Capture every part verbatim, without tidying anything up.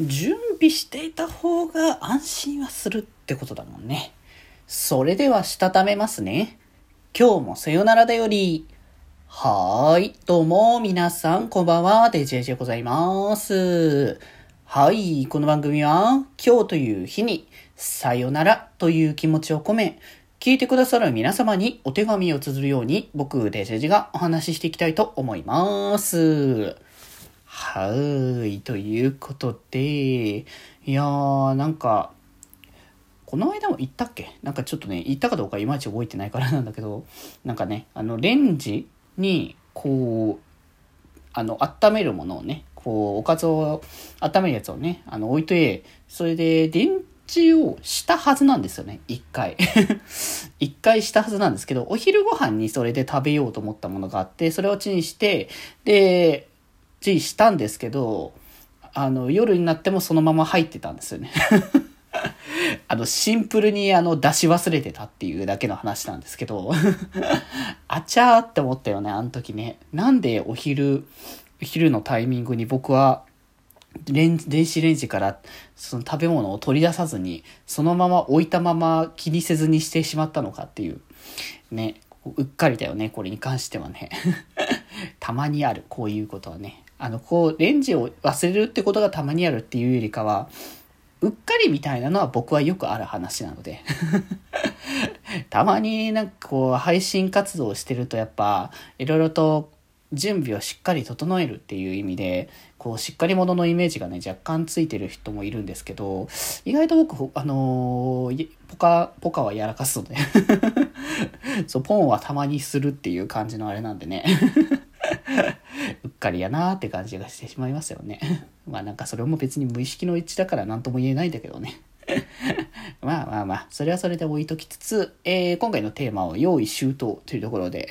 準備していた方が安心はするってことだもんね。それではしたためますね。今日もさよならだより。はーい、どうも皆さんこんばんは、ディージェージェー でございます。はい、この番組は今日という日にさよならという気持ちを込め、聞いてくださる皆様にお手紙を綴るように僕、ディージェージェー がお話ししていきたいと思います。はーい、ということで、いやーなんか、この間も言ったっけ？なんかちょっとね、言ったかどうかいまいち覚えてないからなんだけど、なんかね、あの、レンジに、こう、あの、温めるものをね、こう、おかずを、温めるやつをね、あの、置いといて、それで、電池をしたはずなんですよね、一回。一回したはずなんですけど、お昼ご飯にそれで食べようと思ったものがあって、それをチンして、で、チンしたんですけど、あの、夜になってもそのまま入ってたんですよね。あのシンプルにあの出し忘れてたっていうだけの話なんですけどあちゃーって思ったよね、あの時ね。なんでお昼お昼のタイミングに僕はレン電子レンジからその食べ物を取り出さずにそのまま置いたまま気にせずにしてしまったのかっていうね、うっかりだよね、これに関してはね。たまにある、こういうことはね。あのこうレンジを忘れるってことがたまにあるっていうよりかは、うっかりみたいなのは僕はよくある話なのでたまになんかこう配信活動をしてるとやっぱいろいろと準備をしっかり整えるっていう意味でこうしっかり者のイメージがね若干ついてる人もいるんですけど、意外と僕あのー、ポカポカはやらかすのでそうポンはたまにするっていう感じのあれなんでねうっかりやなーって感じがしてしまいますよね。まあなんかそれも別に無意識の一致だから何とも言えないんだけどねまあまあまあそれはそれで置いときつつ、えー、今回のテーマを用意周到というところで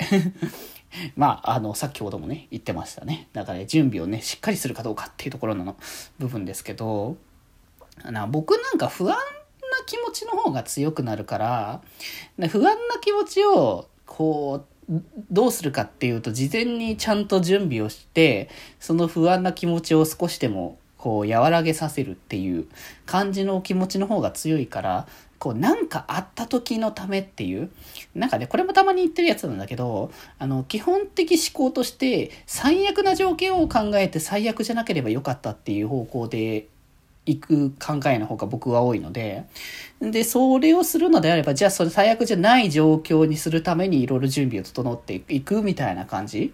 まああの先ほどもね言ってましたね。だから、ね、準備をねしっかりするかどうかっていうところの部分ですけど、な僕なんか不安な気持ちの方が強くなるから、不安な気持ちをこうどうするかっていうと、事前にちゃんと準備をしてその不安な気持ちを少しでもこう和らげさせるっていう感じの気持ちの方が強いから、こうなんかあった時のためっていう、なんかねこれもたまに言ってるやつなんだけど、あの基本的思考として最悪な条件を考えて最悪じゃなければよかったっていう方向で行く考えの方が僕は多いので、でそれをするのであれば、じゃあそれ最悪じゃない状況にするためにいろいろ準備を整っていくみたいな感じ、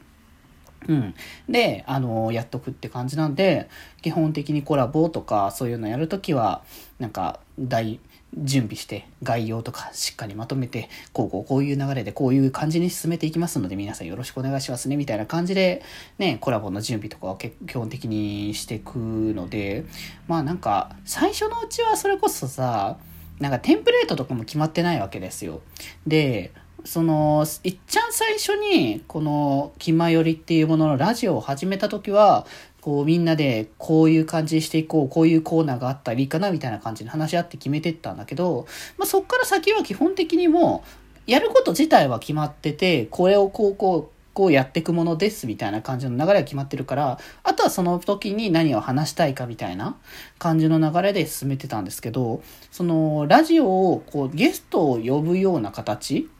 うん、であのやっとくって感じなんで、基本的にコラボとかそういうのやるときはなんか大準備して概要とかしっかりまとめて、こうこうこういう流れでこういう感じに進めていきますので皆さんよろしくお願いしますねみたいな感じでね、コラボの準備とかは基本的にしていくので、まあなんか最初のうちはそれこそさ、なんかテンプレートとかも決まってないわけですよ。でそのいっちゃん最初にこの「きまより」っていうもののラジオを始めた時は、こうみんなでこういう感じにしていこう、こういうコーナーがあったらいいかなみたいな感じで話し合って決めてったんだけど、まあ、そっから先は基本的にもうやること自体は決まってて、これをこうこうこうやっていくものですみたいな感じの流れが決まってるから、あとはその時に何を話したいかみたいな感じの流れで進めてたんですけど、そのラジオをこうゲストを呼ぶような形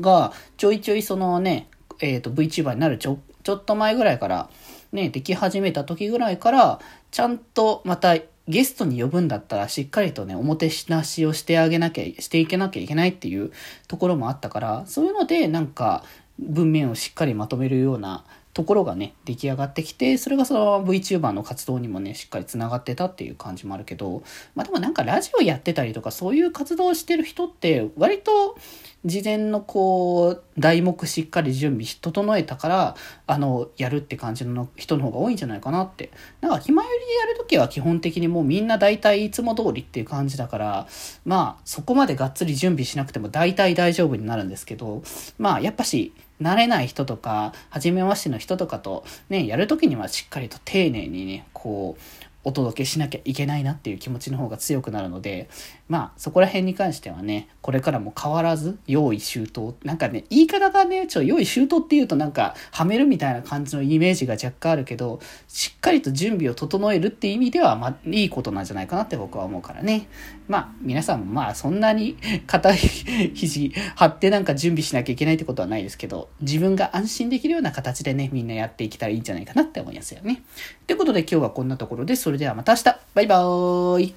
がちょいちょいそのね、えーと VTuber になるちょ、ちょっと前ぐらいからね、でき始めた時ぐらいからちゃんとまたゲストに呼ぶんだったらしっかりとねおもてなしをしてあげなきゃしていけなきゃいけないっていうところもあったから、そういうのでなんか文面をしっかりまとめるようなところがね出来上がってきて、それがその VTuber の活動にもねしっかりつながってたっていう感じもあるけど、まあでもなんかラジオやってたりとかそういう活動をしてる人って割と事前のこう題目しっかり準備整えたから、あのやるって感じの人の方が多いんじゃないかなって。なんかひまよりでやるときは基本的にもうみんな大体いつも通りっていう感じだから、まあそこまでがっつり準備しなくても大体大丈夫になるんですけど、まあやっぱし慣れない人とか初めましての人とかとねやるときにはしっかりと丁寧にねこうお届けしなきゃいけないなっていう気持ちの方が強くなるので、まあそこら辺に関してはね、これからも変わらず用意周到、なんかね、言い方がね、ちょ用意周到っていうとなんかはめるみたいな感じのイメージが若干あるけど、しっかりと準備を整えるっていう意味では、まあいいことなんじゃないかなって僕は思うからね。まあ皆さんもまあそんなに肩肘張ってなんか準備しなきゃいけないってことはないですけど、自分が安心できるような形でね、みんなやっていけたらいいんじゃないかなって思いますよね。ということで今日はこんなところです。それではまた明日。バイバーイ。